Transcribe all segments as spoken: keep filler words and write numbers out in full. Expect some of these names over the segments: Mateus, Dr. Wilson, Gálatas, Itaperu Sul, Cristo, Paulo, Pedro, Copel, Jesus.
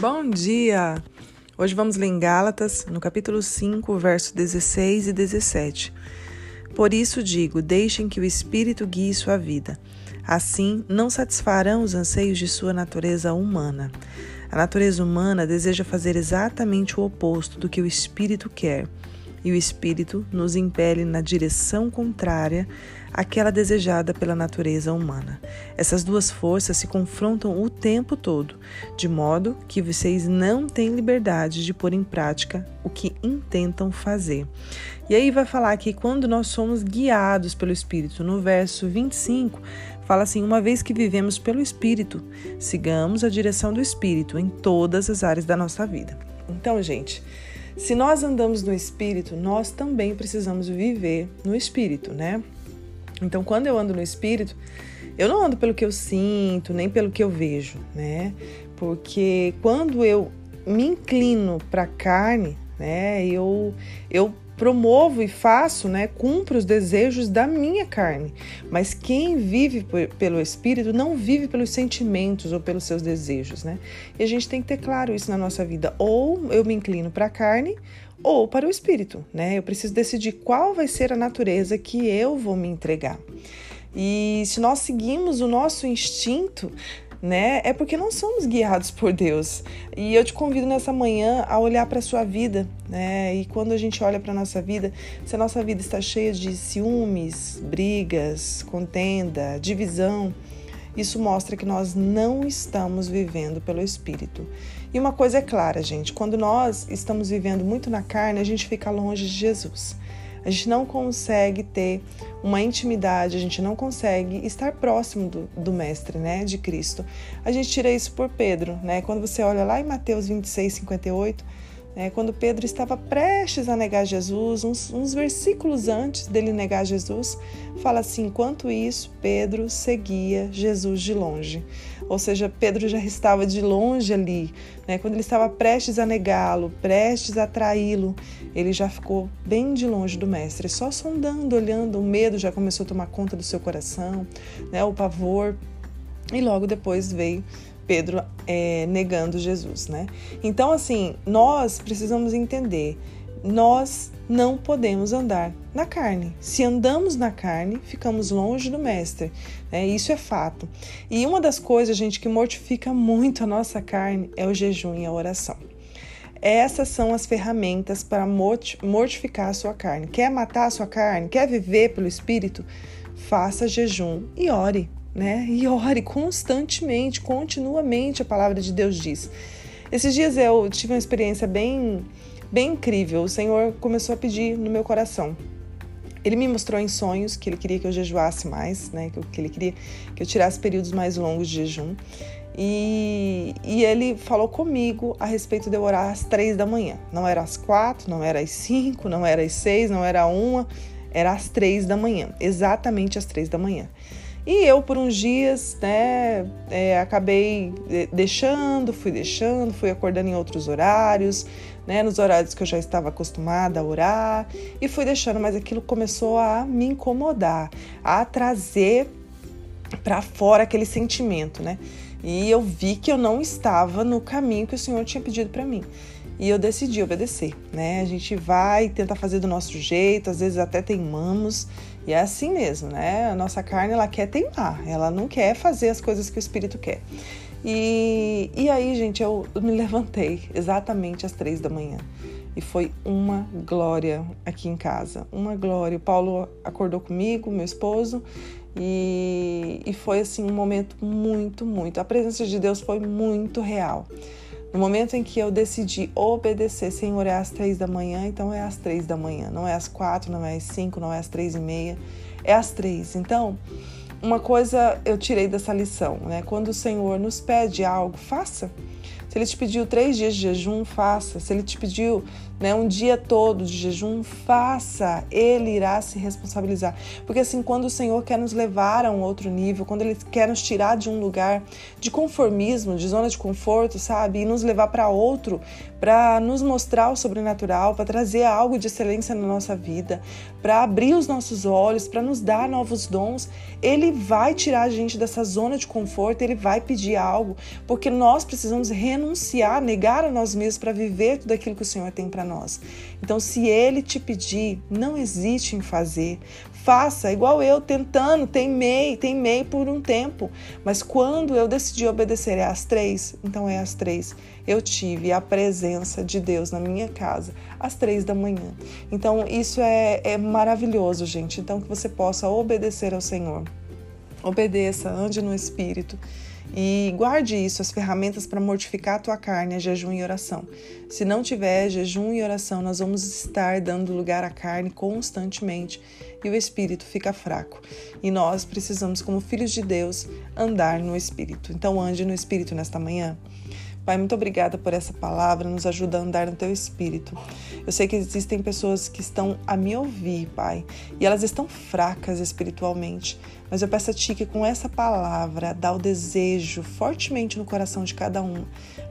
Bom dia! Hoje vamos ler em Gálatas, no capítulo cinco, versos dezesseis e dezessete. Por isso digo, deixem que o Espírito guie sua vida. Assim, não satisfarão os anseios de sua natureza humana. A natureza humana deseja fazer exatamente o oposto do que o Espírito quer. E o Espírito nos impele na direção contrária àquela desejada pela natureza humana. Essas duas forças se confrontam o tempo todo, de modo que vocês não têm liberdade de pôr em prática o que intentam fazer. E aí vai falar que quando nós somos guiados pelo Espírito, no verso vinte e cinco, fala assim, uma vez que vivemos pelo Espírito, sigamos a direção do Espírito em todas as áreas da nossa vida. Então, gente, se nós andamos no Espírito, nós também precisamos viver no Espírito, né? Então, quando eu ando no Espírito, eu não ando pelo que eu sinto, nem pelo que eu vejo, né? Porque quando eu me inclino para a carne, né, eu, eu promovo e faço, né, cumpro os desejos da minha carne. Mas quem vive por, pelo Espírito não vive pelos sentimentos ou pelos seus desejos, né? E a gente tem que ter claro isso na nossa vida. Ou eu me inclino para a carne ou para o Espírito, né? Eu preciso decidir qual vai ser a natureza que eu vou me entregar. E se nós seguimos o nosso instinto, né, é porque não somos guiados por Deus. E eu te convido nessa manhã a olhar para a sua vida, né? E quando a gente olha para a nossa vida, se a nossa vida está cheia de ciúmes, brigas, contenda, divisão, isso mostra que nós não estamos vivendo pelo Espírito. E uma coisa é clara, gente, quando nós estamos vivendo muito na carne, a gente fica longe de Jesus. A gente não consegue ter uma intimidade, a gente não consegue estar próximo do, do Mestre, né, de Cristo. A gente tira isso por Pedro, né? Quando você olha lá em Mateus vinte e seis, cinquenta e oito, né, quando Pedro estava prestes a negar Jesus, uns, uns versículos antes dele negar Jesus, fala assim, enquanto isso, Pedro seguia Jesus de longe. Ou seja, Pedro já estava de longe ali, né? Quando ele estava prestes a negá-lo, prestes a traí-lo, ele já ficou bem de longe do Mestre, só sondando, olhando, o medo já começou a tomar conta do seu coração, né? O pavor, e logo depois veio Pedro é, negando Jesus, né? Então, assim, nós precisamos entender, nós não podemos andar na carne. Se andamos na carne, ficamos longe do Mestre, né? Isso é fato. E uma das coisas, gente, que mortifica muito a nossa carne é o jejum e a oração. Essas são as ferramentas para mortificar a sua carne. Quer matar a sua carne? Quer viver pelo Espírito? Faça jejum e ore, né? E ore constantemente, continuamente, a palavra de Deus diz. Esses dias eu tive uma experiência bem... Bem incrível, o Senhor começou a pedir no meu coração. Ele me mostrou em sonhos que Ele queria que eu jejuasse mais, né? Que Ele queria que eu tirasse períodos mais longos de jejum. E, e Ele falou comigo a respeito de eu orar às três da manhã. Não era às quatro, não era às cinco, não era às seis, não era uma. Era às três da manhã, exatamente às três da manhã. E eu, por uns dias, né, é, acabei deixando, fui deixando, fui acordando em outros horários, né, nos horários que eu já estava acostumada a orar, e fui deixando, mas aquilo começou a me incomodar, a trazer para fora aquele sentimento, né? E eu vi que eu não estava no caminho que o Senhor tinha pedido para mim. E eu decidi obedecer, né? A gente vai tentar fazer do nosso jeito, às vezes até teimamos, e é assim mesmo, né? A nossa carne, ela quer teimar, ela não quer fazer as coisas que o Espírito quer. E, e aí, gente, eu me levantei exatamente às três da manhã. E foi uma glória aqui em casa, uma glória. O Paulo acordou comigo, meu esposo, e, e foi, assim, um momento muito, muito... A presença de Deus foi muito real. No momento em que eu decidi obedecer, Senhor, é às três da manhã, então é às três da manhã. Não é às quatro, não é às cinco, não é às três e meia, é às três. Então, uma coisa eu tirei dessa lição, né? Quando o Senhor nos pede algo, faça. Se Ele te pediu três dias de jejum, faça. Se Ele te pediu né, um dia todo de jejum, faça, ele irá se responsabilizar. Porque assim, quando o Senhor quer nos levar a um outro nível, quando ele quer nos tirar de um lugar de conformismo, de zona de conforto, sabe, e nos levar para outro, para nos mostrar o sobrenatural, para trazer algo de excelência na nossa vida, para abrir os nossos olhos, para nos dar novos dons, ele vai tirar a gente dessa zona de conforto, ele vai pedir algo, porque nós precisamos renunciar, negar a nós mesmos para viver tudo aquilo que o Senhor tem para nós. Então, se ele te pedir, não hesite em fazer. Faça, igual eu, tentando, teimei, teimei por um tempo, mas quando eu decidi obedecer é às três, então é às três. Eu tive a presença de Deus na minha casa, às três da manhã. Então, isso é, é maravilhoso, gente. Então, que você possa obedecer ao Senhor. Obedeça, ande no Espírito. E guarde isso, as ferramentas para mortificar a tua carne, é jejum e oração. Se não tiver jejum e oração, nós vamos estar dando lugar à carne constantemente e o Espírito fica fraco. E nós precisamos, como filhos de Deus, andar no Espírito. Então ande no Espírito nesta manhã. Pai, muito obrigada por essa palavra, nos ajuda a andar no Teu Espírito. Eu sei que existem pessoas que estão a me ouvir, Pai, e elas estão fracas espiritualmente, mas eu peço a Ti que com essa palavra dá o desejo fortemente no coração de cada um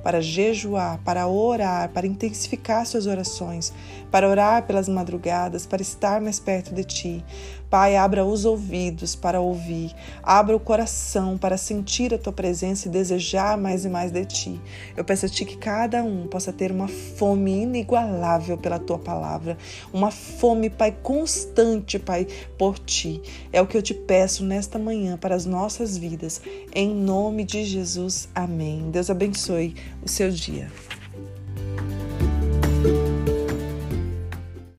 para jejuar, para orar, para intensificar suas orações, para orar pelas madrugadas, para estar mais perto de Ti. Pai, abra os ouvidos para ouvir, abra o coração para sentir a Tua presença e desejar mais e mais de Ti. Eu peço a Ti que cada um possa ter uma fome inigualável pela Tua palavra, uma fome, Pai, constante, Pai, por Ti. É o que eu Te peço nesta manhã para as nossas vidas, em nome de Jesus, amém. Deus abençoe o seu dia.